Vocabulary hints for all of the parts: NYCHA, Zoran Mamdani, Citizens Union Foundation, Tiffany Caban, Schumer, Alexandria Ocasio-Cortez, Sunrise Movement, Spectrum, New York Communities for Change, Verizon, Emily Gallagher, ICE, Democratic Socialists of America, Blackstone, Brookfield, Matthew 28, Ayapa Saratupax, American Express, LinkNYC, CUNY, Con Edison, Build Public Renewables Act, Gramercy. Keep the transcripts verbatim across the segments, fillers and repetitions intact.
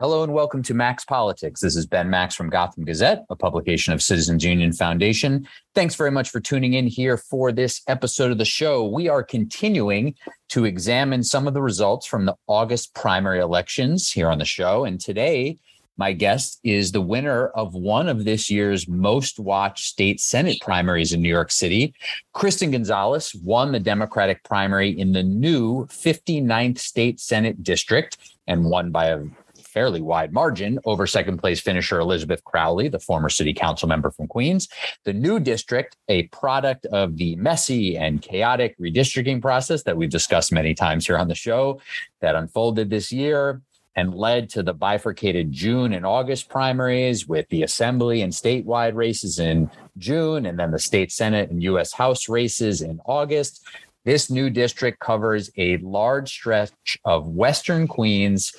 Hello and welcome to Max Politics. This is Ben Max from Gotham Gazette, a publication of Citizens Union Foundation. Thanks very much for tuning in here for this episode of the show. We are continuing to examine some of the results from the August primary elections here on the show. And today, my guest is the winner of one of this year's most watched state Senate primaries in New York City. Kristen Gonzalez won the Democratic primary in the new fifty-ninth state Senate district and won by a fairly wide margin over second place finisher Elizabeth Crowley, the former city council member from Queens. The new district, a product of the messy and chaotic redistricting process that we've discussed many times here on the show that unfolded this year and led to the bifurcated June and August primaries with the assembly and statewide races in June and then the state Senate and U S House races in August. This new district covers a large stretch of Western Queens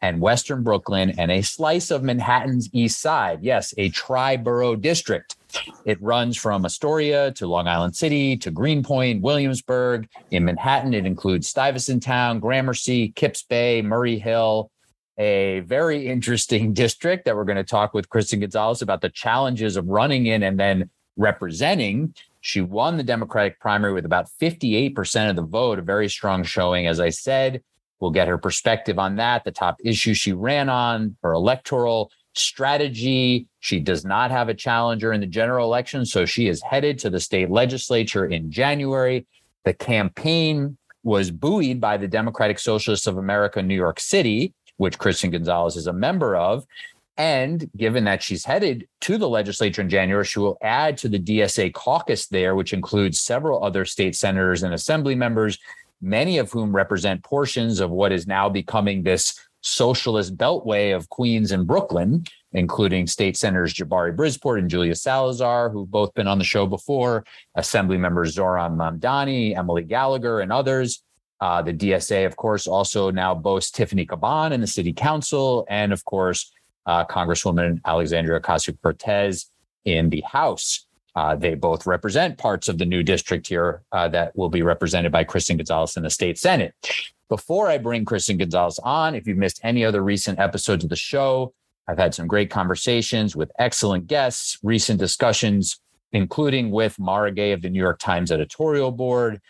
and Western Brooklyn and a slice of Manhattan's East Side. Yes, a tri-borough district. It runs from Astoria to Long Island City to Greenpoint, Williamsburg. In Manhattan, it includes Stuyvesant Town, Gramercy, Kips Bay, Murray Hill. A very interesting district that we're going to talk with Kristen Gonzalez about the challenges of running in and then representing. She won the Democratic primary with about fifty-eight percent of the vote, a very strong showing. As I said, we'll get her perspective on that, the top issue she ran on, her electoral strategy. She does not have a challenger in the general election, so she is headed to the state legislature in January. The campaign was buoyed by the Democratic Socialists of America, New York City, which Kristen Gonzalez is a member of. And given that she's headed to the legislature in January, she will add to the D S A caucus there, which includes several other state senators and assembly members, many of whom represent portions of what is now becoming this socialist beltway of Queens and Brooklyn, including state senators Jabari Brisport and Julia Salazar, who've both been on the show before, assembly members Zoran Mamdani, Emily Gallagher, and others. Uh, the D S A, of course, also now boasts Tiffany Caban in the city council and, of course, Uh, Congresswoman Alexandria Ocasio-Cortez in the House. Uh, they both represent parts of the new district here uh, that will be represented by Kristen Gonzalez in the state Senate. Before I bring Kristen Gonzalez on, if you've missed any other recent episodes of the show, I've had some great conversations with excellent guests, recent discussions, including with Mara Gay of the New York Times editorial board,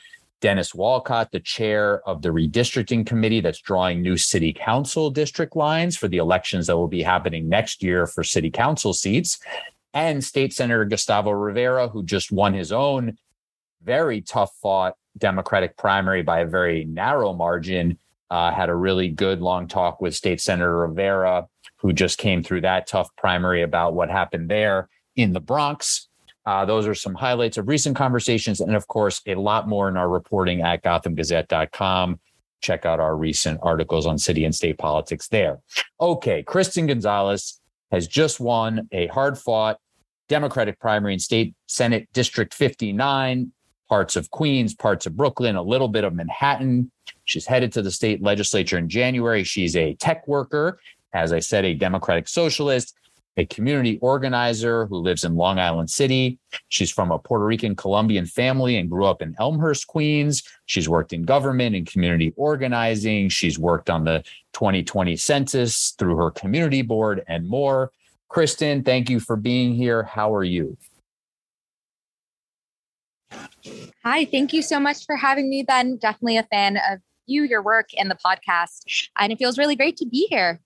Dennis Walcott, the chair of the redistricting committee that's drawing new city council district lines for the elections that will be happening next year for city council seats, and State Senator Gustavo Rivera, who just won his own very tough-fought Democratic primary by a very narrow margin, uh, had a really good long talk with State Senator Rivera, who just came through that tough primary about what happened there in the Bronx. Uh, those are some highlights of recent conversations and, of course, a lot more in our reporting at Gotham Gazette dot com. Check out our recent articles on city and state politics there. Okay, Kristen Gonzalez has just won a hard-fought Democratic primary in State Senate District fifty-nine, parts of Queens, parts of Brooklyn, a little bit of Manhattan. She's headed to the state legislature in January. She's a tech worker, as I said, a Democratic socialist, a community organizer who lives in Long Island City. She's from a Puerto Rican Colombian family and grew up in Elmhurst, Queens. She's worked in government and community organizing. She's worked on the twenty twenty census through her community board and more. Kristen, thank you for being here. How are you? Hi, thank you so much for having me, Ben. Definitely a fan of you, your work, and the podcast. And it feels really great to be here.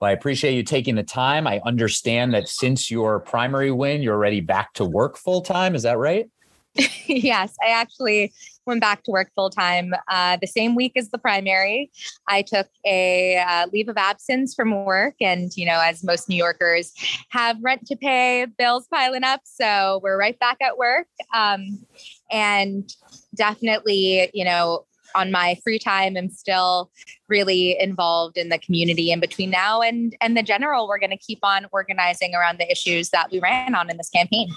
Well, I appreciate you taking the time. I understand that since your primary win, you're already back to work full time. Is that right? Yes, I actually went back to work full time uh, the same week as the primary. I took a uh, leave of absence from work. And, you know, as most New Yorkers have rent to pay, bills piling up. So we're right back at work. Um, and definitely, you know, on my free time, I'm still really involved in the community in between now and, and the general. We're going to keep on organizing around the issues that we ran on in this campaign.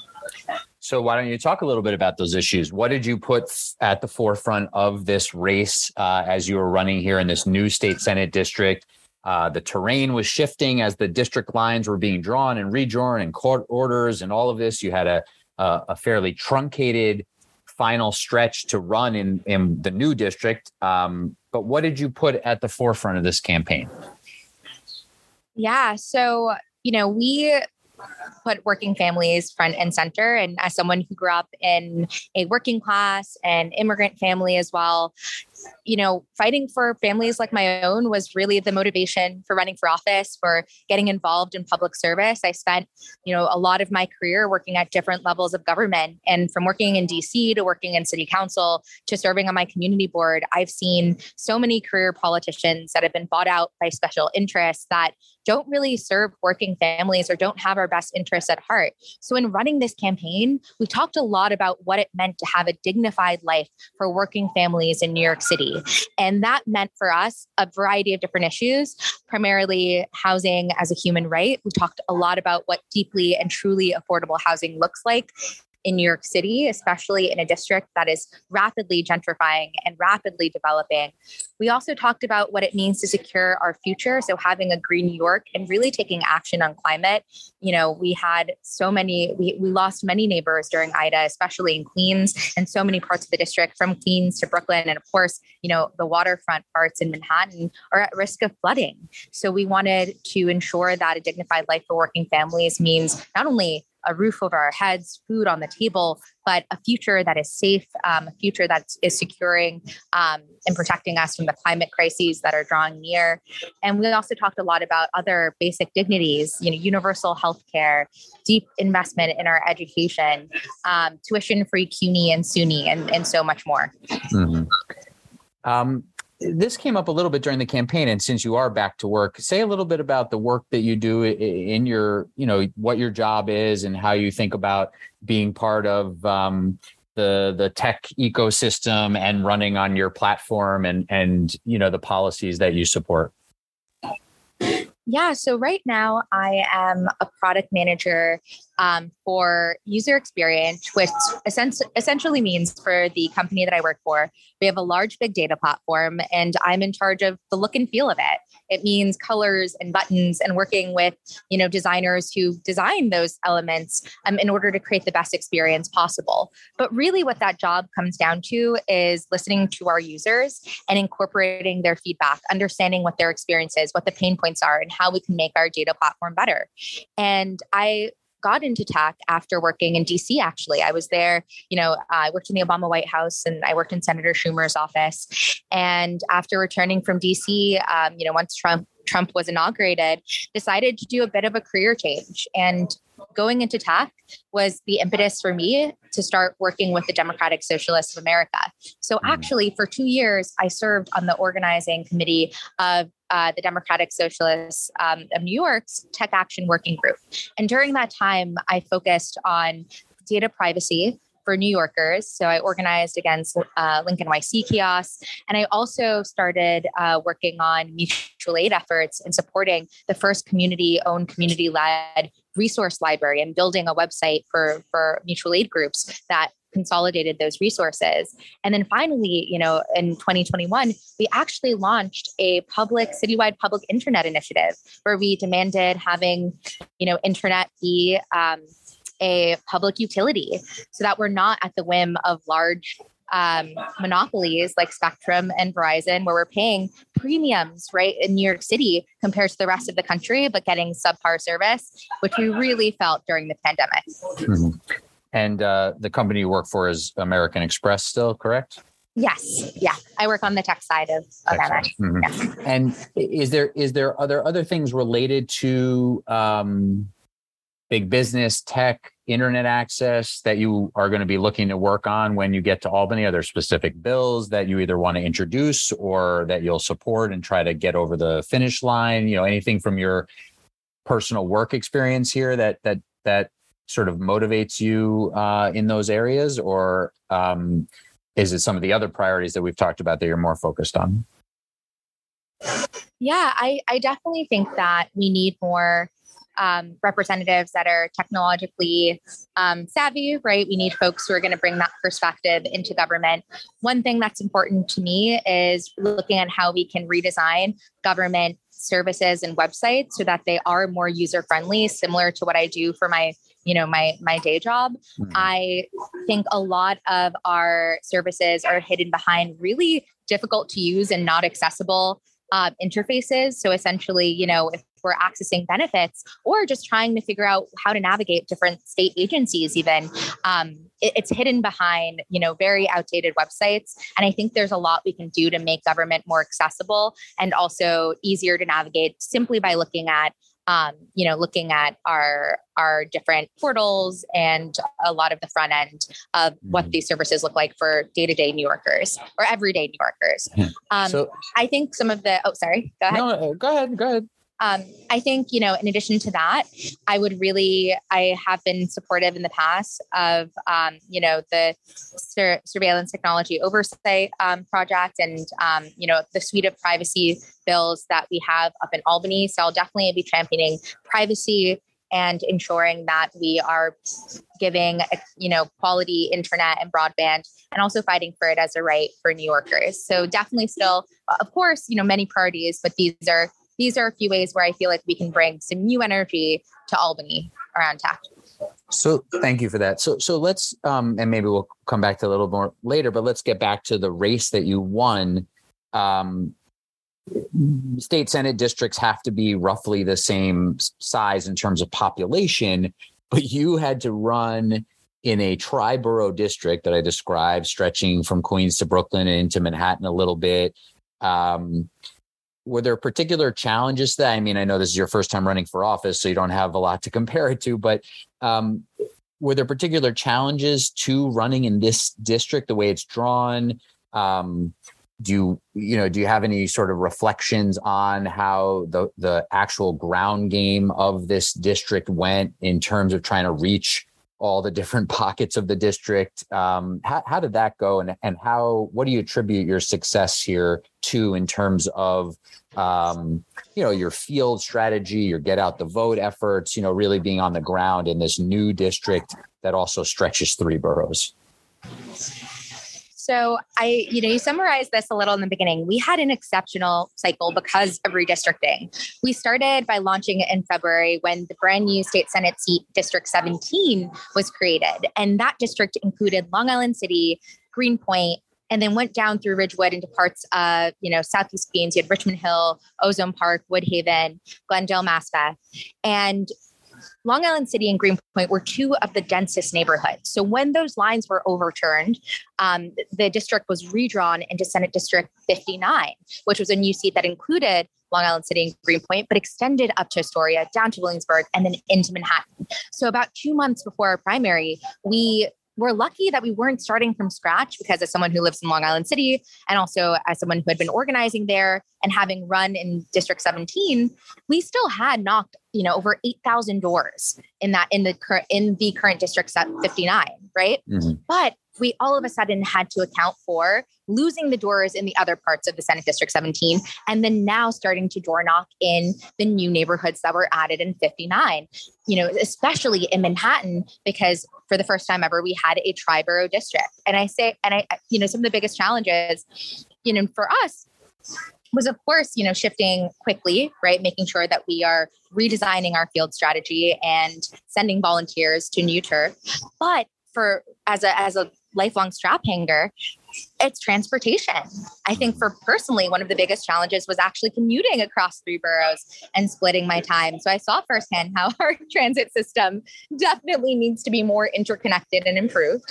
So why don't you talk a little bit about those issues? What did you put at the forefront of this race uh, as you were running here in this new state Senate district? Uh, the terrain was shifting as the district lines were being drawn and redrawn and court orders and all of this. You had a, a, a fairly truncated final stretch to run in, in the new district. Um, but what did you put at the forefront of this campaign? Yeah. So, you know, we put working families front and center. And as someone who grew up in a working class and immigrant family as well, you know, fighting for families like my own was really the motivation for running for office, for getting involved in public service. I spent, you know, a lot of my career working at different levels of government. And from working in D C to working in city council to serving on my community board, I've seen so many career politicians that have been bought out by special interests that don't really serve working families or don't have our best interests at heart. So in running this campaign, we talked a lot about what it meant to have a dignified life for working families in New York City. And that meant for us a variety of different issues, primarily housing as a human right. We talked a lot about what deeply and truly affordable housing looks like in New York City, especially in a district that is rapidly gentrifying and rapidly developing. We also talked about what it means to secure our future. So having a green New York and really taking action on climate. You know, we had so many, we, we lost many neighbors during Ida, especially in Queens and so many parts of the district from Queens to Brooklyn. And of course, you know, the waterfront parts in Manhattan are at risk of flooding. So we wanted to ensure that a dignified life for working families means not only a roof over our heads, food on the table, but a future that is safe, um, a future that is securing um, and protecting us from the climate crises that are drawing near. And we also talked a lot about other basic dignities, you know, universal health care, deep investment in our education, um, tuition-free CUNY and SUNY, and, and so much more. Mm-hmm. Um, this came up a little bit during the campaign. And since you are back to work, say a little bit about the work that you do in your, you know, what your job is and how you think about being part of um, the the tech ecosystem and running on your platform and, and, you know, the policies that you support. Yeah. So right now I am a product manager um, for user experience, which essentially means for the company that I work for, we have a large big data platform and I'm in charge of the look and feel of it. It means colors and buttons and working with, you know, designers who design those elements um, in order to create the best experience possible. But really what that job comes down to is listening to our users and incorporating their feedback, understanding what their experience is, what the pain points are, and how we can make our data platform better. And I got into tech after working in D C, actually. I was there, you know, uh, I worked in the Obama White House and I worked in Senator Schumer's office. And after returning from D C, um, you know, once Trump Trump was inaugurated, decided to do a bit of a career change. And going into tech was the impetus for me to start working with the Democratic Socialists of America. So actually, for two years, I served on the organizing committee of uh, the Democratic Socialists um, of New York's Tech Action Working Group. And during that time, I focused on data privacy for New Yorkers. So I organized against uh, LinkNYC kiosks. And I also started uh, working on mutual aid efforts and supporting the first community-owned, community-led resource library and building a website for, for mutual aid groups that consolidated those resources. And then finally, you know, in twenty twenty-one, we actually launched a public citywide public internet initiative where we demanded having, you know, internet be um, a public utility so that we're not at the whim of large um, monopolies like Spectrum and Verizon, where we're paying premiums right in New York City compared to the rest of the country, but getting subpar service, which we really felt during the pandemic. Mm-hmm. And uh, the company you work for is American Express still, correct? Yes. Yeah. I work on the tech side of, of M X. Mm-hmm. Yeah. And is there, is there, are there other things related to um, big business, tech, internet access that you are going to be looking to work on when you get to Albany? Are there specific bills that you either want to introduce or that you'll support and try to get over the finish line? You know, anything from your personal work experience here that, that, that, sort of motivates you uh, in those areas, or um, is it some of the other priorities that we've talked about that you're more focused on? Yeah, I, I definitely think that we need more um, representatives that are technologically um, savvy, right? We need folks who are going to bring that perspective into government. One thing that's important to me is looking at how we can redesign government services and websites so that they are more user-friendly, similar to what I do for my you know, my, my day job. Mm-hmm. I think a lot of our services are hidden behind really difficult to use and not accessible uh, interfaces. So essentially, you know, if were accessing benefits or just trying to figure out how to navigate different state agencies even. Um, it, it's hidden behind, you know, very outdated websites. And I think there's a lot we can do to make government more accessible and also easier to navigate simply by looking at Um, you know, looking at our our different portals and a lot of the front end of what these services look like for day-to-day New Yorkers or everyday New Yorkers. Um, so, I think some of the, oh, sorry, go ahead. No, go ahead, go ahead. Um, I think, you know, in addition to that, I would really, I have been supportive in the past of, um, you know, the sur- surveillance technology oversight um, project and, um, you know, the suite of privacy bills that we have up in Albany. So I'll definitely be championing privacy and ensuring that we are giving, you know, quality internet and broadband and also fighting for it as a right for New Yorkers. So definitely still, of course, you know, many priorities, but these are These are a few ways where I feel like we can bring some new energy to Albany around tech. So thank you for that. So so let's, um, and maybe we'll come back to a little more later, but let's get back to the race that you won. Um, state Senate districts have to be roughly the same size in terms of population, but you had to run in a tri-borough district that I described, stretching from Queens to Brooklyn and into Manhattan a little bit. Um Were there particular challenges that, I mean, I know this is your first time running for office, so you don't have a lot to compare it to, but um, were there particular challenges to running in this district, the way it's drawn? Um, do you, you know, do you have any sort of reflections on how the, the actual ground game of this district went in terms of trying to reach all the different pockets of the district? Um, how, how did that go? And, and how, what do you attribute your success here to in terms of, um, you know, your field strategy, your get out the vote efforts, you know, really being on the ground in this new district that also stretches three boroughs? So I, you know, you summarized this a little in the beginning. We had an exceptional cycle because of redistricting. We started by launching it in February when the brand new state Senate seat, District seventeen, was created. And that district included Long Island City, Greenpoint, and then went down through Ridgewood into parts of, you know, Southeast Queens. You had Richmond Hill, Ozone Park, Woodhaven, Glendale, Massbeth. And Long Island City and Greenpoint were two of the densest neighborhoods. So when those lines were overturned, um, the district was redrawn into Senate District fifty-nine, which was a new seat that included Long Island City and Greenpoint, but extended up to Astoria, down to Williamsburg, and then into Manhattan. So about two months before our primary, we were lucky that we weren't starting from scratch because as someone who lives in Long Island City and also as someone who had been organizing there and having run in District seventeen, we still had knocked you know, over eight thousand doors in that, in the current, in the current district fifty-nine, right? Mm-hmm. But we all of a sudden had to account for losing the doors in the other parts of the Senate District seventeen, and then now starting to door knock in the new neighborhoods that were added in fifty-nine, you know, especially in Manhattan, because for the first time ever, we had a tri-borough district. And I say, and I, you know, some of the biggest challenges, you know, for us was, of course, you know, shifting quickly, right? Making sure that we are redesigning our field strategy and sending volunteers to new turf. But for as a as a lifelong strap hanger, it's transportation. I think for personally, one of the biggest challenges was actually commuting across three boroughs and splitting my time. So I saw firsthand how our transit system definitely needs to be more interconnected and improved.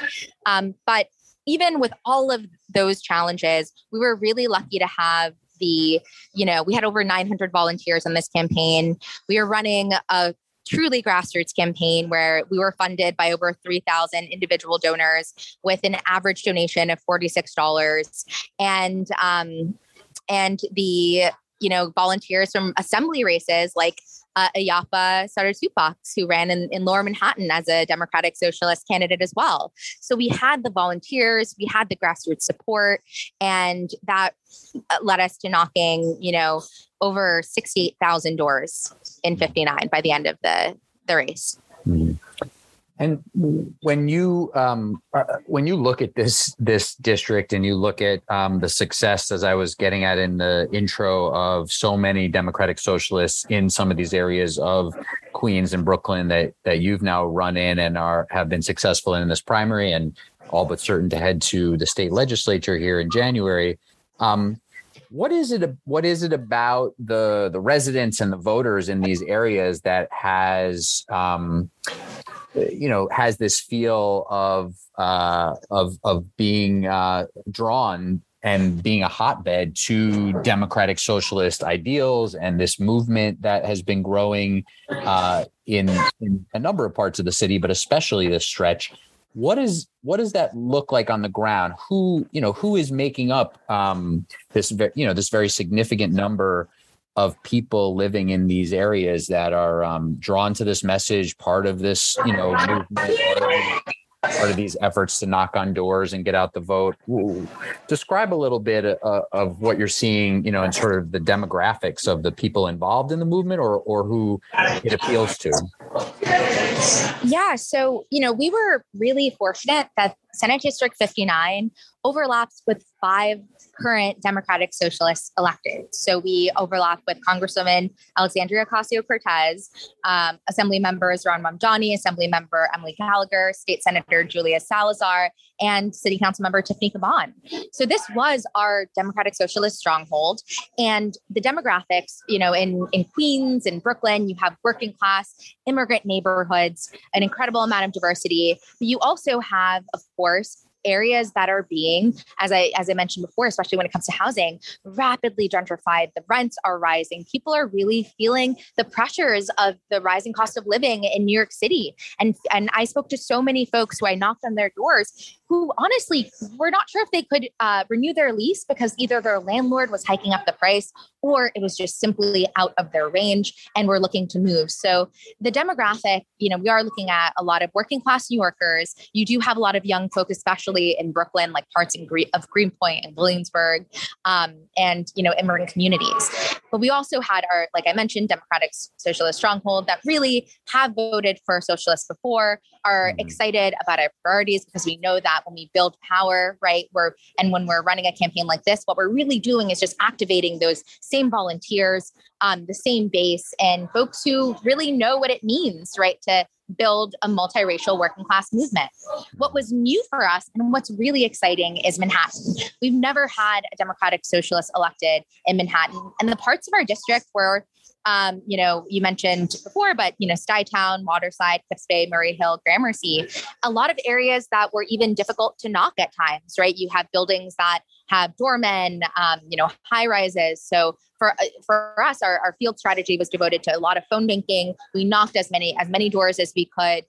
Um, but even with all of those challenges, we were really lucky to have the, you know, we had over nine hundred volunteers on this campaign. We are running a truly grassroots campaign where we were funded by over three thousand individual donors with an average donation of forty-six dollars. And, um, and the, you know, volunteers from assembly races like uh, Ayapa Saratupax, who ran in, in Lower Manhattan as a Democratic Socialist candidate as well. So we had the volunteers, we had the grassroots support, and that led us to knocking, you know, over sixty-eight thousand doors in fifty-nine by the end of the, the race. Mm-hmm. And when you um, when you look at this this district and you look at um, the success, as I was getting at in the intro, of so many Democratic Socialists in some of these areas of Queens and Brooklyn that that you've now run in and are have been successful in this primary and all but certain to head to the state legislature here in January. Um, What is it? What is it about the the residents and the voters in these areas that has, um, you know, has this feel of uh, of of being uh, drawn and being a hotbed to democratic socialist ideals and this movement that has been growing uh, in, in a number of parts of the city, but especially this stretch? What is what does that look like on the ground? Who, you know, who is making up um, this, you know, this very significant number of people living in these areas that are um, drawn to this message, part of this, you know, movement, part of these efforts to knock on doors and get out the vote? Ooh. Describe a little bit uh, of what you're seeing, you know, in sort of the demographics of the people involved in the movement, or or who it appeals to. Yeah. So, you know, we were really fortunate that Senate District fifty-nine overlaps with five current Democratic socialists elected. So we overlap with Congresswoman Alexandria Ocasio-Cortez, um, Assembly Member Zoran Mamdani, Assembly Member Emily Gallagher, State Senator Julia Salazar, and City Council Member Tiffany Caban. So this was our Democratic Socialist stronghold. And the demographics, you know, in, in Queens, in Brooklyn, you have working class, immigrant neighborhoods, an incredible amount of diversity. But you also have, of course, areas that are being, as I as I mentioned before, especially when it comes to housing, rapidly gentrified. The rents are rising. People are really feeling the pressures of the rising cost of living in New York City. And, and I spoke to so many folks who I knocked on their doors who honestly were not sure if they could uh, renew their lease because either their landlord was hiking up the price or it was just simply out of their range and were looking to move. So the demographic, you know, we are looking at a lot of working class New Yorkers. You do have a lot of young folks, especially in Brooklyn, like parts in Gre- of Greenpoint and Williamsburg, um, and, you know, immigrant communities. But we also had our, like I mentioned, Democratic Socialist stronghold that really have voted for socialists before, are excited about our priorities because we know that when we build power, right, we're, and when we're running a campaign like this, what we're really doing is just activating those same volunteers, um, the same base, and folks who really know what it means, right, to build a multiracial working class movement. What was new for us and what's really exciting is Manhattan. We've never had a Democratic Socialist elected in Manhattan. And the parts of our district where, um, you know, you mentioned before, but, you know, Stuytown, Waterside, Cliffs Bay, Murray Hill, Gramercy, a lot of areas that were even difficult to knock at times, right? You have buildings that have doormen, um, you know, high rises. So for for us, our, our field strategy was devoted to a lot of phone banking. We knocked as many as many doors as we could.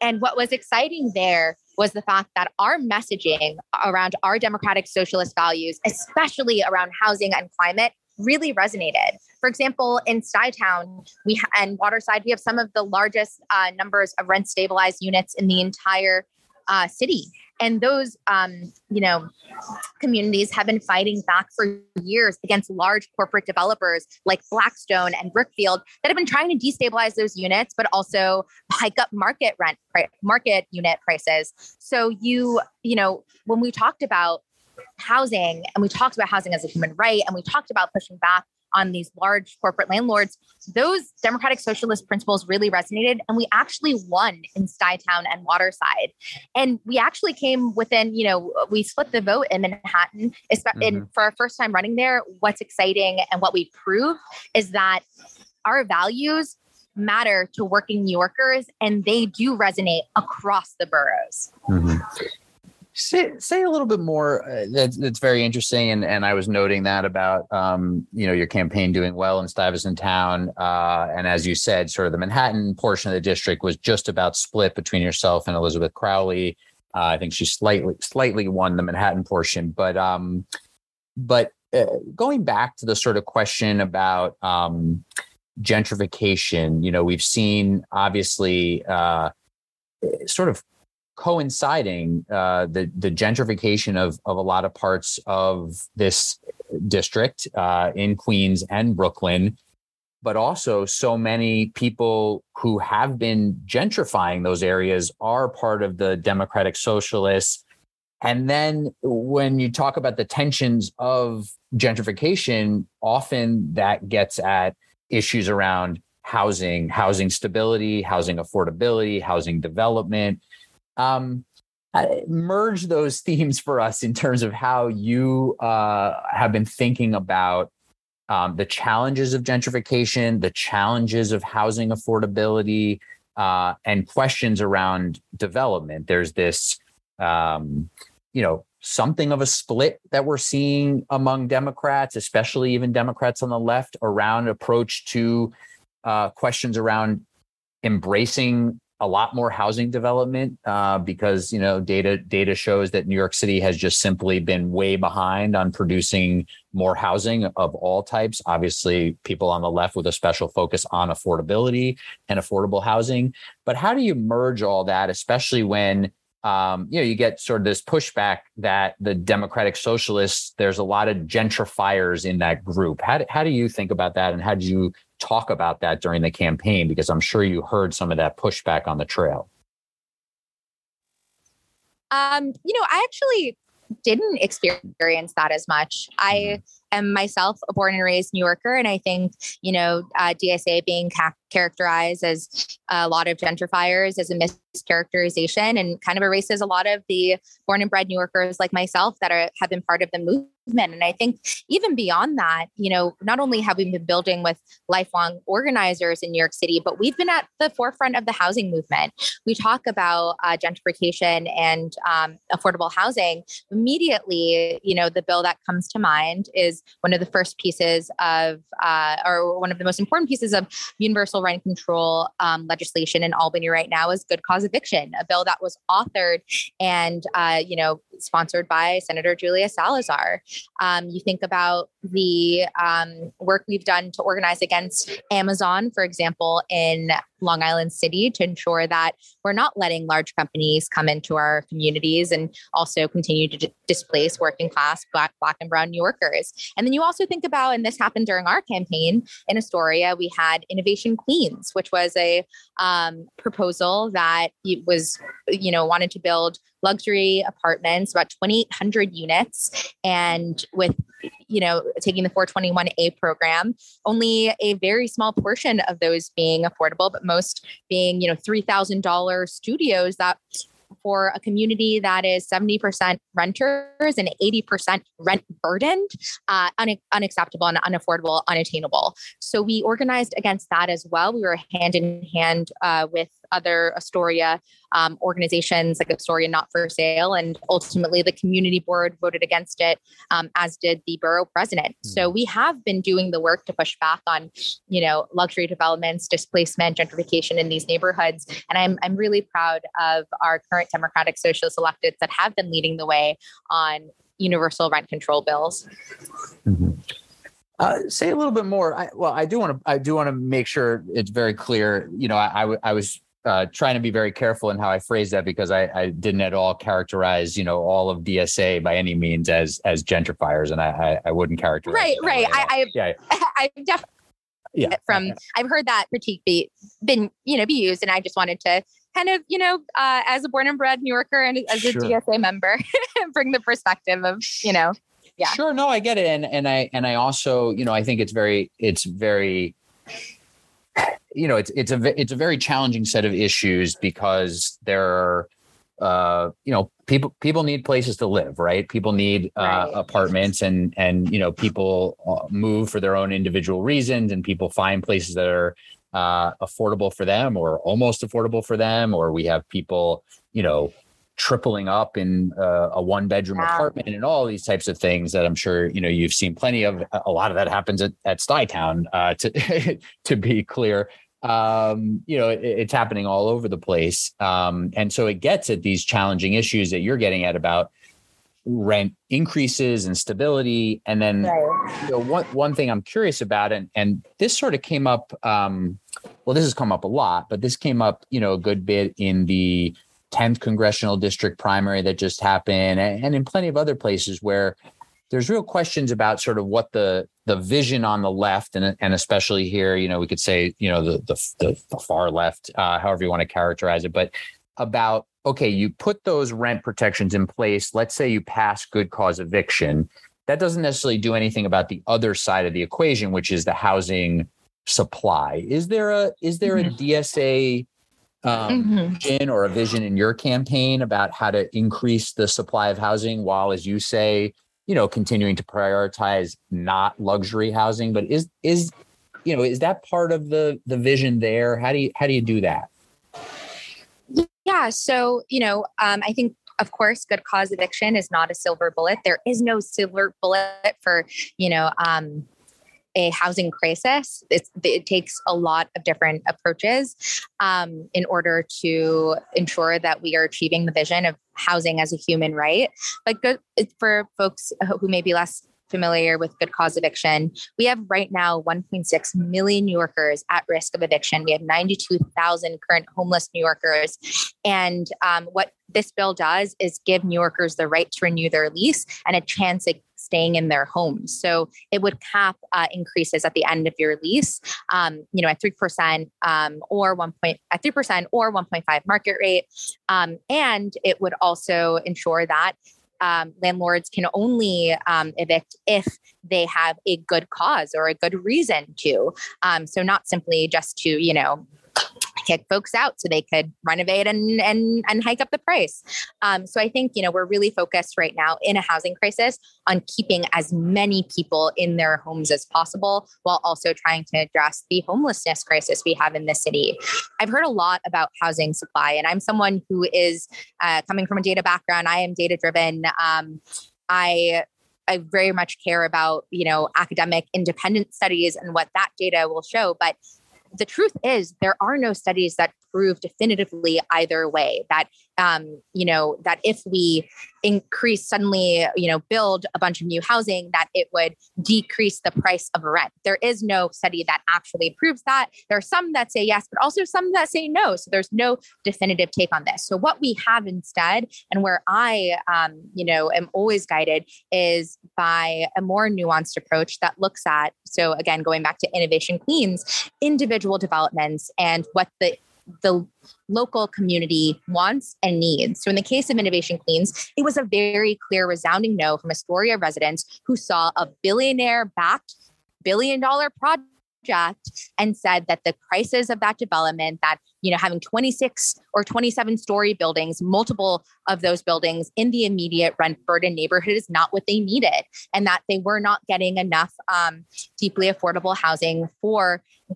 And what was exciting there was the fact that our messaging around our democratic socialist values, especially around housing and climate, really resonated. For example, in Stuytown we ha- and Waterside, we have some of the largest uh, numbers of rent stabilized units in the entire uh, city. And those, um, you know, communities have been fighting back for years against large corporate developers like Blackstone and Brookfield that have been trying to destabilize those units, but also hike up market rent, market unit prices. So you, you know, when we talked about housing and we talked about housing as a human right, and we talked about pushing back on these large corporate landlords, those democratic socialist principles really resonated. And we actually won in Stuytown and Waterside. And we actually came within, you know, we split the vote in Manhattan. Mm-hmm. And for our first time running there, what's exciting and what we proved is that our values matter to working New Yorkers, and they do resonate across the boroughs. Mm-hmm. Say, say a little bit more. Uh, that's, that's very interesting. And, and I was noting that about, um, you know, your campaign doing well in Stuyvesant Town. Uh, and as you said, sort of the Manhattan portion of the district was just about split between yourself and Elizabeth Crowley. Uh, I think she slightly, slightly won the Manhattan portion. But um, but uh, going back to the sort of question about um, gentrification, you know, we've seen obviously uh, sort of coinciding uh, the the gentrification of of a lot of parts of this district uh, in Queens and Brooklyn, but also so many people who have been gentrifying those areas are part of the Democratic Socialists. And then when you talk about the tensions of gentrification, often that gets at issues around housing, housing stability, housing affordability, housing development. Um, uh, merge those themes for us in terms of how you uh, have been thinking about um, the challenges of gentrification, the challenges of housing affordability, uh, and questions around development. There's this, um, you know, something of a split that we're seeing among Democrats, especially even Democrats on the left, around approach to uh, questions around embracing a lot more housing development, uh, because, you know, data data shows that New York City has just simply been way behind on producing more housing of all types. Obviously, people on the left with a special focus on affordability and affordable housing. But how do you merge all that, especially when, um, you know, you get sort of this pushback that the Democratic Socialists, there's a lot of gentrifiers in that group. How do, how do you think about that? And how do you talk about that during the campaign? Because I'm sure you heard some of that pushback on the trail. Um, you know, I actually didn't experience that as much. Mm-hmm. I am myself a born and raised New Yorker. And I think, you know, uh, D S A being ca- characterized as a lot of gentrifiers is a mischaracterization and kind of erases a lot of the born and bred New Yorkers like myself that are, have been part of the movement. And I think even beyond that, you know, not only have we been building with lifelong organizers in New York City, but we've been at the forefront of the housing movement. We talk about uh, gentrification and um, affordable housing. Immediately, you know, the bill that comes to mind is one of the first pieces of, uh, or one of the most important pieces of universal rent control um, legislation in Albany right now is Good Cause Eviction, a bill that was authored and, uh, you know, sponsored by Senator Julia Salazar. Um, you think about the um, work we've done to organize against Amazon, for example, in Long Island City to ensure that we're not letting large companies come into our communities and also continue to d- displace working class Black, Black and brown New Yorkers. And then you also think about, and this happened during our campaign in Astoria, we had Innovation Queens, which was a um, proposal that it was, you know, wanted to build luxury apartments, about twenty-eight hundred units. And with, you know, taking the four twenty-one A program, only a very small portion of those being affordable, but most being, you know, three thousand dollars studios that for a community that is seventy percent renters and eighty percent rent burdened, uh, un- unacceptable and unaffordable, unattainable. So we organized against that as well. We were hand in hand uh, with other Astoria um, organizations like Astoria Not for Sale. And ultimately the community board voted against it, um, as did the borough president. Mm. So we have been doing the work to push back on, you know, luxury developments, displacement, gentrification in these neighborhoods. And I'm, I'm really proud of our current Democratic Socialist electeds that have been leading the way on universal rent control bills. Mm-hmm. Uh, say a little bit more. I, well, I do want to, I do want to make sure it's very clear. You know, I, I, I was, Uh, trying to be very careful in how I phrase that, because I, I didn't at all characterize, you know, all of D S A by any means as as gentrifiers, and I I, I wouldn't characterize. Right, right. I I yeah. I definitely yeah. from I've heard that critique be been you know be used, and I just wanted to kind of you know uh, as a born and bred New Yorker and as a sure. D S A member, bring the perspective of you know yeah sure no I get it and and I and I also you know I think it's very it's very. You know, it's it's a it's a very challenging set of issues, because there are, uh, you know, people people need places to live, right? People need uh, right. apartments, and and you know, people move for their own individual reasons, and people find places that are uh, affordable for them, or almost affordable for them, or we have people, you know, tripling up in uh, a one bedroom wow. apartment, and all these types of things that I'm sure, you know, you've seen plenty of. A lot of that happens at, at Stuytown, uh, to, to be clear. Um, you know, it, it's happening all over the place. Um, and so it gets at these challenging issues that you're getting at about rent increases and stability. And then right. you know, one, one thing I'm curious about, and, and this sort of came up, um, well, this has come up a lot, but this came up, you know, a good bit in the tenth congressional district primary that just happened, and in plenty of other places where there's real questions about sort of what the the vision on the left, and and especially here, you know, we could say, you know, the the, the far left, uh, however you want to characterize it, but about, okay, you put those rent protections in place. Let's say you pass Good Cause Eviction. That doesn't necessarily do anything about the other side of the equation, which is the housing supply. Is there a, is there a mm-hmm. D S A um, mm-hmm. vision or a vision in your campaign about how to increase the supply of housing while, as you say, you know, continuing to prioritize not luxury housing. But is is, you know, is that part of the the vision there? How do you how do you do that? Yeah. So, you know, um, I think, of course, good cause eviction is not a silver bullet. There is no silver bullet for, you know, um, a housing crisis. It's, it takes a lot of different approaches um, in order to ensure that we are achieving the vision of housing as a human right. But good, for folks who may be less familiar with good cause eviction, we have right now one point six million New Yorkers at risk of eviction. We have ninety-two thousand current homeless New Yorkers. And um, what this bill does is give New Yorkers the right to renew their lease and a chance at staying in their homes. So it would cap uh, increases at the end of your lease, um, you know, at three percent um, or one point at three percent or one point five market rate. Um, and it would also ensure that Um, landlords can only um, evict if they have a good cause or a good reason to. Um, so not simply just to, you know, kick folks out so they could renovate and and and hike up the price. Um, so I think, you know, we're really focused right now in a housing crisis on keeping as many people in their homes as possible, while also trying to address the homelessness crisis we have in the city. I've heard a lot about housing supply, and I'm someone who is uh, coming from a data background. I am data driven. Um, I I very much care about, you know, academic independent studies and what that data will show, but the truth is there are no studies that prove definitively either way that, um, you know, that if we increase suddenly, you know, build a bunch of new housing, that it would decrease the price of rent. There is no study that actually proves that. There are some that say yes, but also some that say no. So there's no definitive take on this. So what we have instead, and where I, um, you know, am always guided, is by a more nuanced approach that looks at, so again, going back to Innovation Queens, individual developments and what the the local community wants and needs. So in the case of Innovation Queens, it was a very clear, resounding no from Astoria residents who saw a billionaire-backed billion-dollar project and said that the prices of that development, that, you know, having twenty-six or twenty-seven story buildings, multiple of those buildings in the immediate rent burden neighborhood, is not what they needed, and that they were not getting enough um, deeply affordable housing for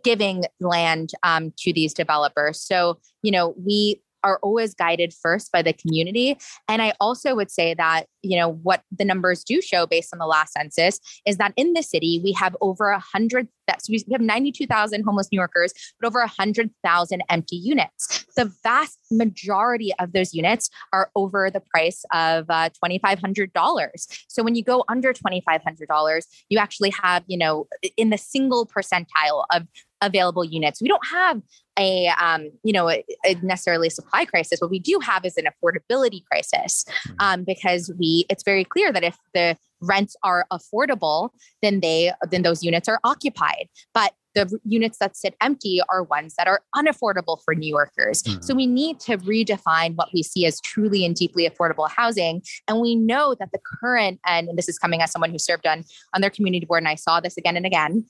giving land um, to these developers. So, you know, we are always guided first by the community. And I also would say that, you know, what the numbers do show based on the last census is that in the city, we have over a hundred, so we have ninety-two thousand homeless New Yorkers, but over a hundred thousand empty units. The vast majority of those units are over the price of uh, twenty-five hundred dollars. So when you go under twenty-five hundred dollars, you actually have, you know, in the single percentile of available units. We don't have a, um, you know, a, a necessarily supply crisis. What we do have is an affordability crisis, um, because we, it's very clear that if the rents are affordable, then they, then those units are occupied. But the units that sit empty are ones that are unaffordable for New Yorkers. Mm-hmm. So we need to redefine what we see as truly and deeply affordable housing. And we know that the current, and this is coming as someone who served on, on their community board, and I saw this again and again,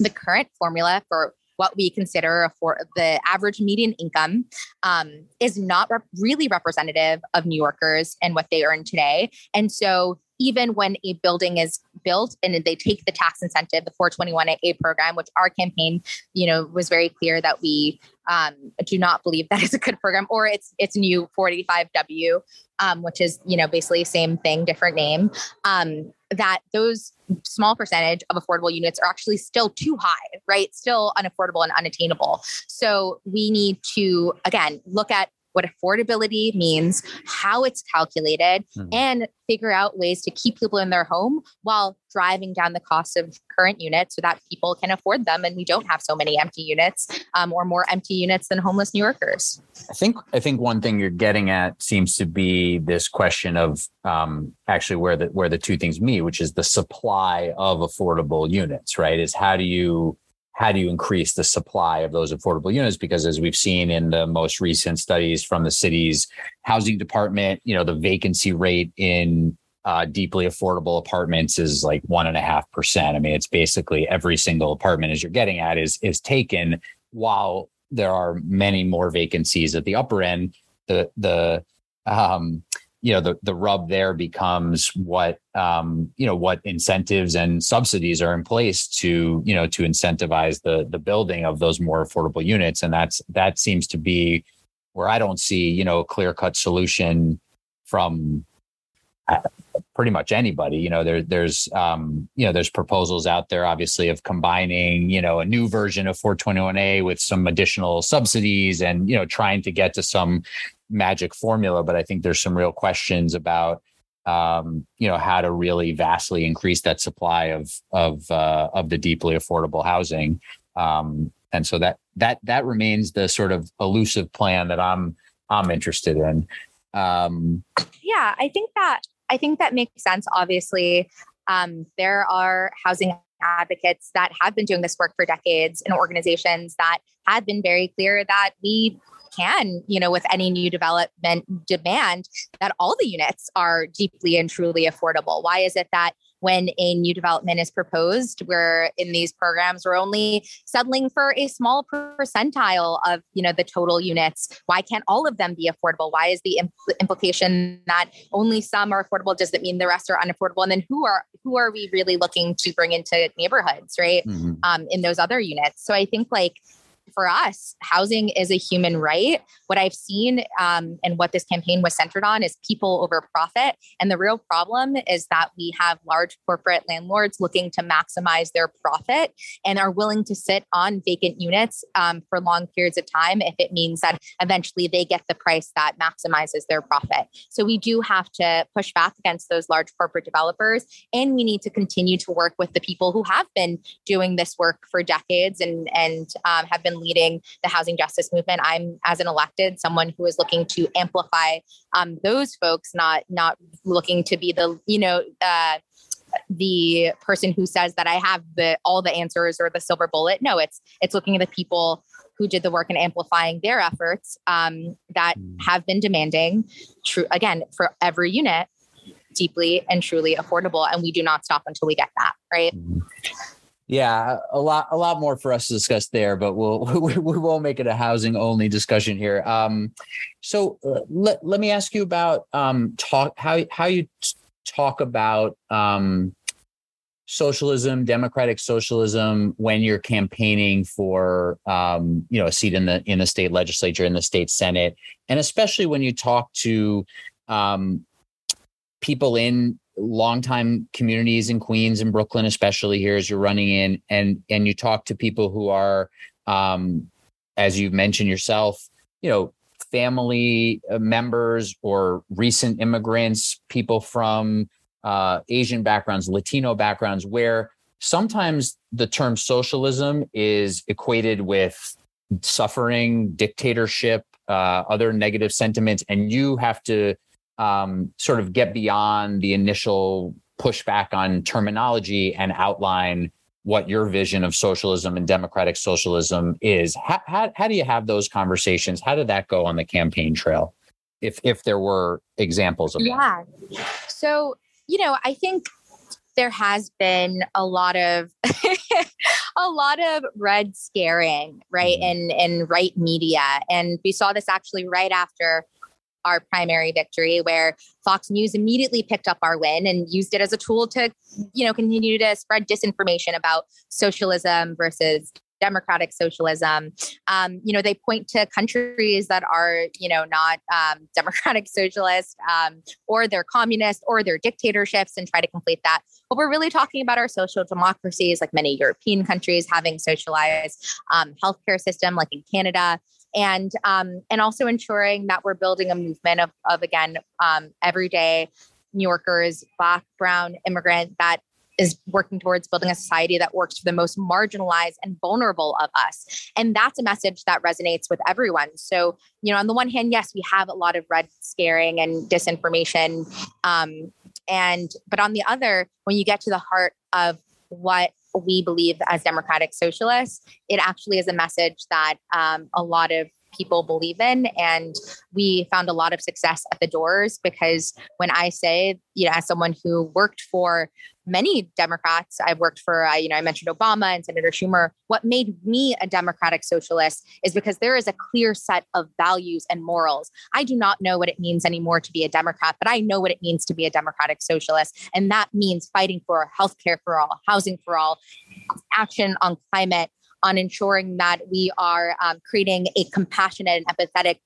the current formula for what we consider for the average median income um, is not rep- really representative of New Yorkers and what they earn today. And so even when a building is built and they take the tax incentive, the four twenty-one A program, which our campaign, you know, was very clear that we um, do not believe that is a good program, or it's it's new four eighty-five W, um, which is, you know, basically same thing, different name, um, that those small percentage of affordable units are actually still too high, right? Still unaffordable and unattainable. So we need to, again, look at what affordability means, how it's calculated, mm. and figure out ways to keep people in their home while driving down the cost of current units so that people can afford them and we don't have so many empty units um, or more empty units than homeless New Yorkers. I think I think one thing you're getting at seems to be this question of um, actually where the where the two things meet, which is the supply of affordable units, right? Is how do you How do you increase the supply of those affordable units? Because as we've seen in the most recent studies from the city's housing department, you know, the vacancy rate in uh, deeply affordable apartments is like one and a half percent. I mean, it's basically every single apartment, as you're getting at, is is taken, while there are many more vacancies at the upper end. The the um, you know the the rub there becomes what um, you know what incentives and subsidies are in place to you know to incentivize the the building of those more affordable units, and that's that seems to be where I don't see you know a clear-cut solution from pretty much anybody. You know, there, there's, um, you know, there's proposals out there, obviously, of combining, you know, a new version of four twenty-one A with some additional subsidies and, you know, trying to get to some magic formula. But I think there's some real questions about, um, you know, how to really vastly increase that supply of, of, uh, of the deeply affordable housing. Um, and so that, that, that remains the sort of elusive plan that I'm, I'm interested in. Um, yeah, I think that, I think that makes sense. Obviously, um, there are housing advocates that have been doing this work for decades and organizations that have been very clear that we can, you know, with any new development demand, that all the units are deeply and truly affordable. Why is it that when a new development is proposed, we're in these programs, we're only settling for a small percentile of, you know, the total units? Why can't all of them be affordable? Why is the impl- implication that only some are affordable? Does that mean the rest are unaffordable? And then who are who are we really looking to bring into neighborhoods, right? Mm-hmm. Um, in those other units. So I think like, for us, housing is a human right. What I've seen um, and what this campaign was centered on is people over profit. And the real problem is that we have large corporate landlords looking to maximize their profit and are willing to sit on vacant units um, for long periods of time if it means that eventually they get the price that maximizes their profit. So we do have to push back against those large corporate developers. And we need to continue to work with the people who have been doing this work for decades and, and um, have been leading the housing justice movement. I'm, as an elected, someone who is looking to amplify um, those folks, not not looking to be the, you know, uh, the person who says that I have the all the answers or the silver bullet. No, it's it's looking at the people who did the work and amplifying their efforts um, that have been demanding, true again, for every unit, deeply and truly affordable. And we do not stop until we get that, right? Yeah, a lot, a lot more for us to discuss there, but we'll we, we won't make it a housing only discussion here. Um, so uh, let let me ask you about um, talk how how you t- talk about um, socialism, democratic socialism, when you're campaigning for um, you know a seat in the in the state legislature, in the state senate, and especially when you talk to um, people in longtime communities in Queens and Brooklyn, especially here as you're running in, and and you talk to people who are, um, as you've mentioned yourself, you know, family members or recent immigrants, people from uh, Asian backgrounds, Latino backgrounds, where sometimes the term socialism is equated with suffering, dictatorship, uh, other negative sentiments, and you have to Um, sort of get beyond the initial pushback on terminology and outline what your vision of socialism and democratic socialism is. How, how, how do you have those conversations? How did that go on the campaign trail? If if there were examples of yeah. that. Yeah. So, you know, I think there has been a lot of a lot of red scaring, right? Mm-hmm. In, in right media. And we saw this actually right after our primary victory, where Fox News immediately picked up our win and used it as a tool to, you know, continue to spread disinformation about socialism versus democratic socialism. Um, you know, they point to countries that are, you know, not um, democratic socialist um, or they're communist or they're dictatorships and try to complete that. But we're really talking about our social democracies, like many European countries having socialized um, healthcare system, like in Canada. And um, and also ensuring that we're building a movement of, of again, um, everyday New Yorkers, Black, Brown, immigrant, that is working towards building a society that works for the most marginalized and vulnerable of us. And that's a message that resonates with everyone. So, you know, on the one hand, yes, we have a lot of red scaring and disinformation. Um, and but on the other, when you get to the heart of what we believe as democratic socialists, it actually is a message that um, a lot of people believe in. And we found a lot of success at the doors, because when I say, you know, as someone who worked for many Democrats. I've worked for, uh, you know, I mentioned Obama and Senator Schumer. What made me a Democratic socialist is because there is a clear set of values and morals. I do not know what it means anymore to be a Democrat, but I know what it means to be a Democratic socialist. And that means fighting for healthcare for all, housing for all, action on climate, on ensuring that we are um, creating a compassionate and empathetic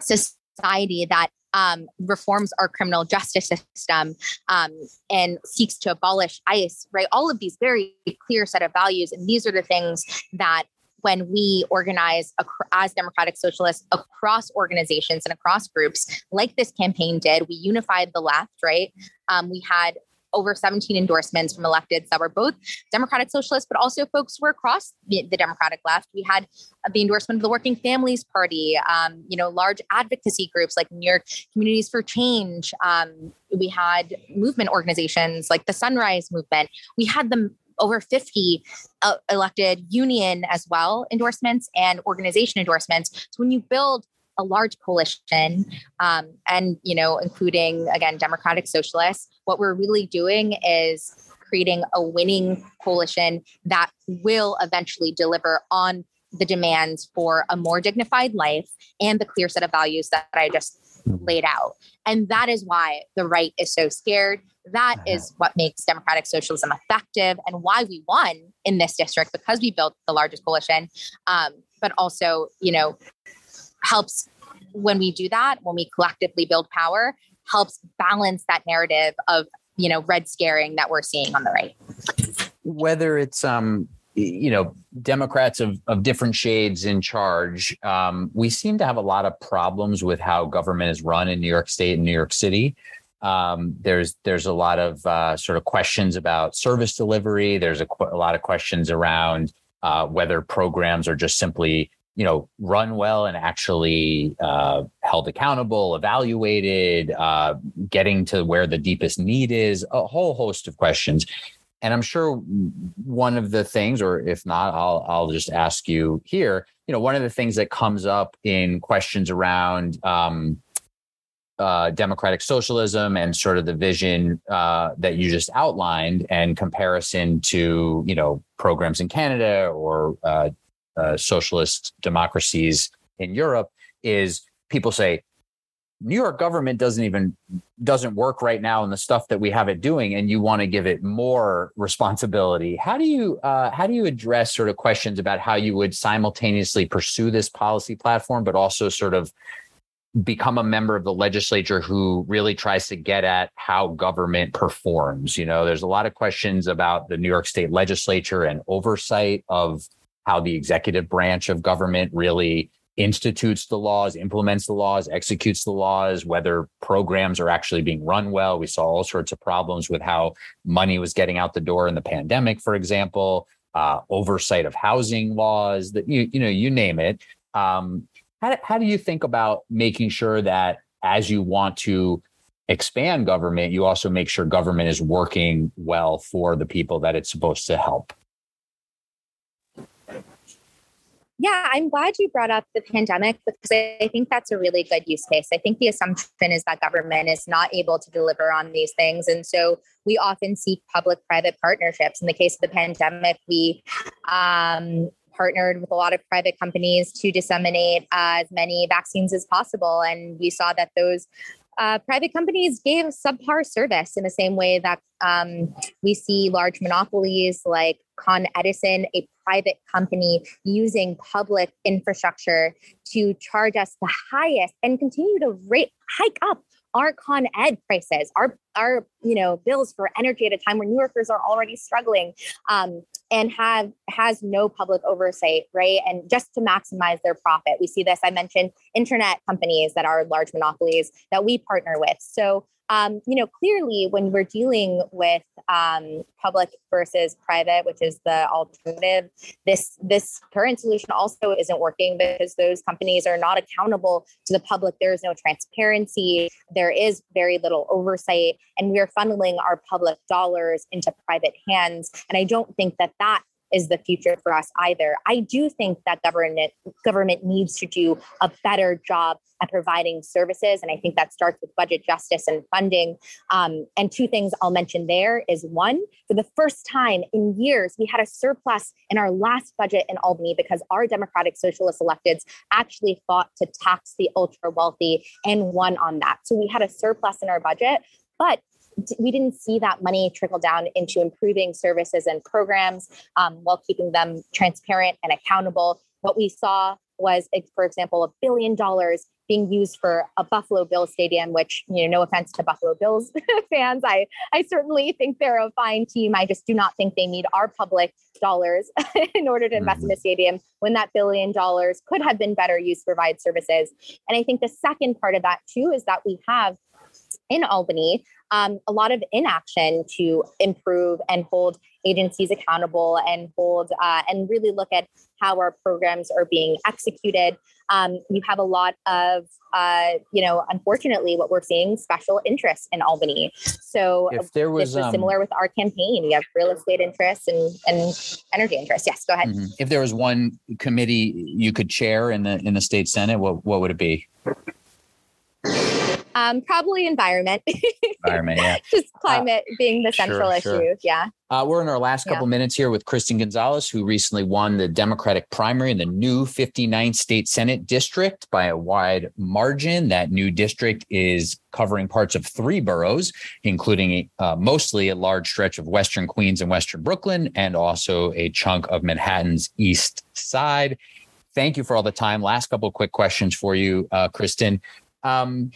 society that um, reforms our criminal justice system um, and seeks to abolish ICE, right? All of these very clear set of values. And these are the things that when we organize as Democratic Socialists across organizations and across groups, like this campaign did, we unified the left, right? Um, we had over seventeen endorsements from electeds that were both Democratic Socialists, but also folks who were across the, the Democratic left. We had the endorsement of the Working Families Party, um, you know, large advocacy groups like New York Communities for Change. Um, we had movement organizations like the Sunrise Movement. We had them over fifty uh, elected union as well endorsements and organization endorsements. So when you build a large coalition, um, and, you know, including, again, Democratic Socialists, what we're really doing is creating a winning coalition that will eventually deliver on the demands for a more dignified life and the clear set of values that I just laid out. And that is why the right is so scared. That is what makes Democratic Socialism effective and why we won in this district, because we built the largest coalition, um, but also, you know, helps when we do that, when we collectively build power, helps balance that narrative of, you know, red scaring that we're seeing on the right. Whether it's, um, you know, Democrats of, of different shades in charge, um, we seem to have a lot of problems with how government is run in New York State and New York City. Um, there's there's a lot of uh, sort of questions about service delivery. There's a, qu- a lot of questions around uh, whether programs are just simply, you know, run well and actually uh, held accountable, evaluated, uh, getting to where the deepest need is, a whole host of questions. And I'm sure one of the things, or if not, I'll I'll just ask you here, you know, one of the things that comes up in questions around um, uh, democratic socialism and sort of the vision uh, that you just outlined and comparison to, you know, programs in Canada or uh Uh, socialist democracies in Europe is people say New York government doesn't even doesn't work right now in the stuff that we have it doing, and you want to give it more responsibility. How do you uh, how do you address sort of questions about how you would simultaneously pursue this policy platform, but also sort of become a member of the legislature who really tries to get at how government performs? You know, there's a lot of questions about the New York State legislature and oversight of how the executive branch of government really institutes the laws, implements the laws, executes the laws, whether programs are actually being run well. We saw all sorts of problems with how money was getting out the door in the pandemic, for example, uh, oversight of housing laws, that you you know, you name it. Um, how, how do you think about making sure that as you want to expand government, you also make sure government is working well for the people that it's supposed to help? Yeah, I'm glad you brought up the pandemic because I think that's a really good use case. I think the assumption is that government is not able to deliver on these things. And so we often seek public-private partnerships. In the case of the pandemic, we um, partnered with a lot of private companies to disseminate uh, as many vaccines as possible. And we saw that those Uh, private companies gave subpar service in the same way that um, we see large monopolies like Con Edison, a private company, using public infrastructure to charge us the highest and continue to rate, hike up our Con Ed prices, our our you know bills for energy at a time when New Yorkers are already struggling, um, and have has no public oversight, right? And just to maximize their profit. We see this, I mentioned internet companies that are large monopolies that we partner with. So, um, you know, clearly when we're dealing with um, public versus private, which is the alternative, this, this current solution also isn't working because those companies are not accountable to the public. There is no transparency. There is very little oversight, and we are funneling our public dollars into private hands. And I don't think that that is the future for us either. I do think that government government needs to do a better job at providing services. And I think that starts with budget justice and funding. Um, and two things I'll mention there is one, for the first time in years, we had a surplus in our last budget in Albany because our Democratic Socialist electeds actually fought to tax the ultra wealthy and won on that. So we had a surplus in our budget, but we didn't see that money trickle down into improving services and programs um, while keeping them transparent and accountable. What we saw was, for example, a billion dollars being used for a Buffalo Bills stadium, which, you know, no offense to Buffalo Bills fans. I, I certainly think they're a fine team. I just do not think they need our public dollars in order to invest mm-hmm. in a stadium when that billion dollars could have been better used to provide services. And I think the second part of that, too, is that we have in Albany Um, a lot of inaction to improve and hold agencies accountable and hold uh, and really look at how our programs are being executed. Um, you have a lot of, uh, you know, unfortunately, what we're seeing, special interests in Albany. So if there was, this was um, similar with our campaign. You have real estate interests and, and energy interests. Yes, go ahead. Mm-hmm. If there was one committee you could chair in the in the state Senate, what what would it be? Um, probably environment, environment, yeah. Just climate uh, being the central sure, sure. issue. Yeah. Uh, we're in our last couple yeah. minutes here with Kristen Gonzalez, who recently won the Democratic primary in the new fifty-ninth state Senate district by a wide margin. That new district is covering parts of three boroughs, including uh, mostly a large stretch of Western Queens and Western Brooklyn, and also a chunk of Manhattan's East Side. Thank you for all the time. Last couple of quick questions for you, uh, Kristen. Um,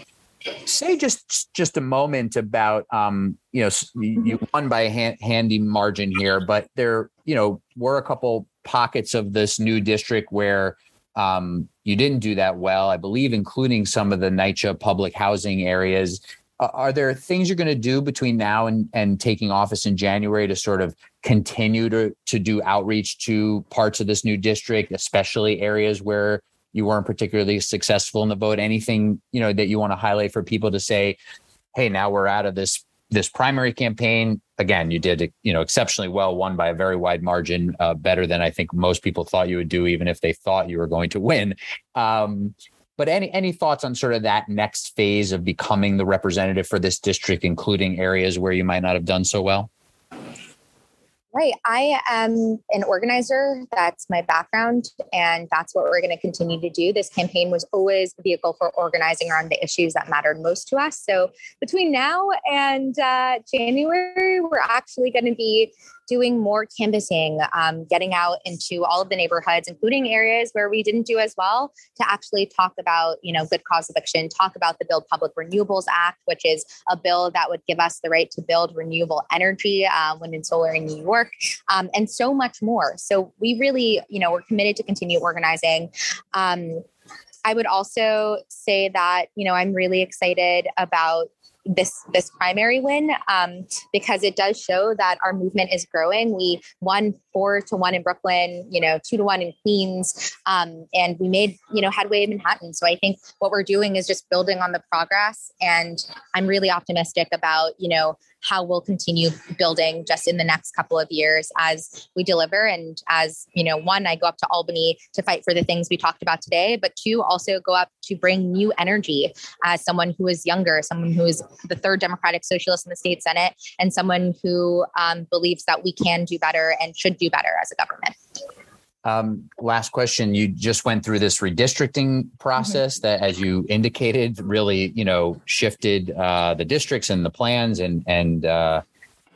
Say just just a moment about, um, you know, you won by a hand, handy margin here, but there, you know, were a couple pockets of this new district where um, you didn't do that well, I believe, including some of the NYCHA public housing areas. Uh, are there things you're going to do between now and, and taking office in January to sort of continue to, to do outreach to parts of this new district, especially areas where you weren't particularly successful in the vote? Anything, you know, that you want to highlight for people to say, hey, now we're out of this this primary campaign. Again, you did, you know, exceptionally well, won by a very wide margin, uh, better than I think most people thought you would do, even if they thought you were going to win. Um, but any any thoughts on sort of that next phase of becoming the representative for this district, including areas where you might not have done so well? Right. I am an organizer. That's my background. And that's what we're going to continue to do. This campaign was always a vehicle for organizing around the issues that mattered most to us. So between now and uh, January, we're actually going to be doing more canvassing, um, getting out into all of the neighborhoods, including areas where we didn't do as well, to actually talk about, you know, good cause eviction, talk about the Build Public Renewables Act, which is a bill that would give us the right to build renewable energy, uh, wind and solar in New York, um, and so much more. So we really, you know, we're committed to continue organizing. Um, I would also say that, you know, I'm really excited about this this primary win, um, because it does show that our movement is growing. We won four to one in Brooklyn, you know, two to one in Queens, um, and we made, you know, headway in Manhattan. So I think what we're doing is just building on the progress. And I'm really optimistic about, you know, how we'll continue building just in the next couple of years as we deliver. And as, you know, one, I go up to Albany to fight for the things we talked about today, but two, also go up to bring new energy as someone who is younger, someone who is the third Democratic Socialist in the state Senate, and someone who um, believes that we can do better and should do better as a government. Um, last question. You just went through this redistricting process mm-hmm. that, as you indicated, really, you know, shifted uh, the districts and the plans and and uh,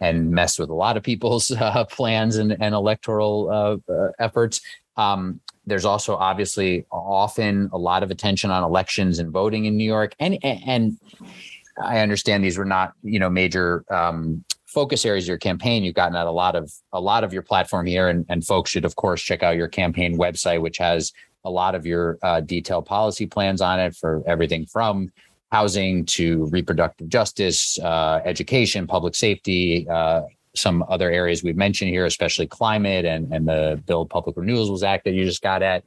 and messed with a lot of people's uh, plans and, and electoral uh, uh, efforts. Um, there's also obviously often a lot of attention on elections and voting in New York. And and, and I understand these were not, you know, major um focus areas of your campaign. You've gotten at a lot of a lot of your platform here, and, and folks should, of course, check out your campaign website, which has a lot of your uh, detailed policy plans on it for everything from housing to reproductive justice, uh, education, public safety, uh, some other areas we've mentioned here, especially climate and, and the Build Public Renewables Act that you just got at.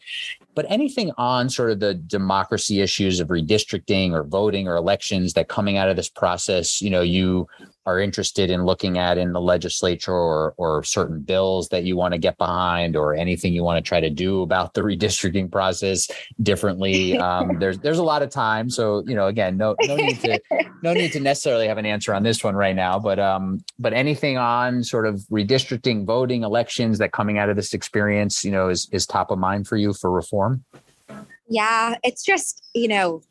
But anything on sort of the democracy issues of redistricting or voting or elections that coming out of this process, you know, you are interested in looking at in the legislature, or or certain bills that you want to get behind, or anything you want to try to do about the redistricting process differently. Um, there's there's a lot of time. So, you know, again, no no need to no need to necessarily have an answer on this one right now. But um, but anything on sort of redistricting, voting, elections that coming out of this experience, you know, is is top of mind for you for reform? Yeah, it's just, you know,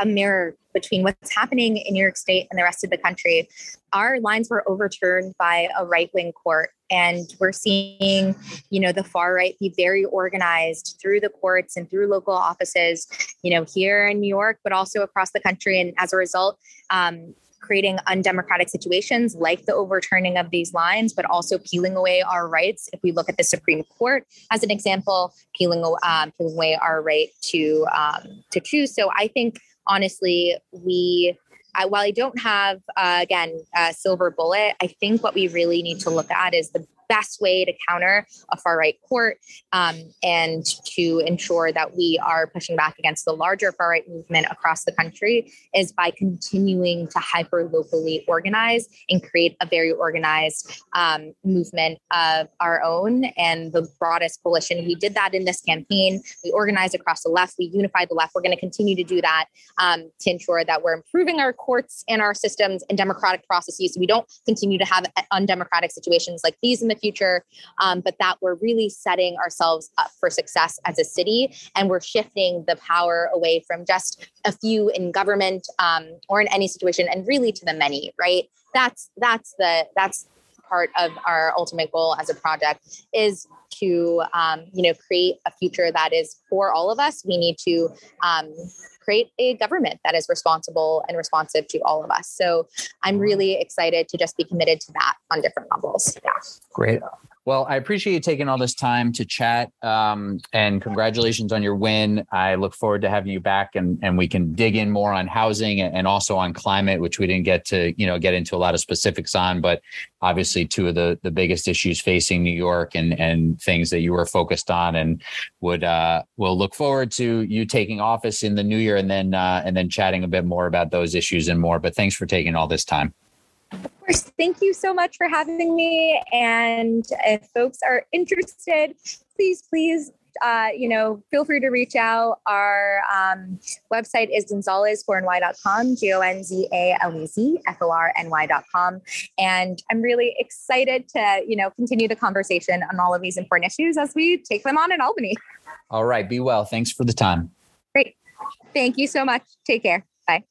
a mirror between what's happening in New York State and the rest of the country. Our lines were overturned by a right-wing court, and we're seeing, you know, the far right be very organized through the courts and through local offices, you know, here in New York, but also across the country. And as a result, um, creating undemocratic situations like the overturning of these lines, but also peeling away our rights. If we look at the Supreme Court as an example, peeling, um, peeling away our right to um, to choose. So I think, honestly, we I, while I don't have, uh, again, a silver bullet, I think what we really need to look at is the best way to counter a far-right court, um, and to ensure that we are pushing back against the larger far-right movement across the country is by continuing to hyper-locally organize and create a very organized um, movement of our own and the broadest coalition. We did that in this campaign. We organized across the left. We unified the left. We're going to continue to do that um, to ensure that we're improving our courts and our systems and democratic processes, so we don't continue to have undemocratic situations like these in the future, um, but that we're really setting ourselves up for success as a city, and we're shifting the power away from just a few in government um, or in any situation, and really to the many. Right? That's that's the that's part of our ultimate goal as a project, is to um, you know create a future that is for all of us. We need to um, create a government that is responsible and responsive to all of us. So I'm really excited to just be committed to that on different levels. Yeah. Great. Well, I appreciate you taking all this time to chat, um, and congratulations on your win. I look forward to having you back, and, and we can dig in more on housing and also on climate, which we didn't get to, you know, get into a lot of specifics on, but obviously two of the, the biggest issues facing New York, and, and things that you were focused on, and would, uh, we'll look forward to you taking office in the new year, and then, uh, and then chatting a bit more about those issues and more, but thanks for taking all this time. Of course. Thank you so much for having me. And if folks are interested, please, please, uh, you know, feel free to reach out. Our um, website is gonzalez forny dot com, G O N Z A L E Z F O R N Y dot com. And I'm really excited to, you know, continue the conversation on all of these important issues as we take them on in Albany. All right. Be well. Thanks for the time. Great. Thank you so much. Take care. Bye.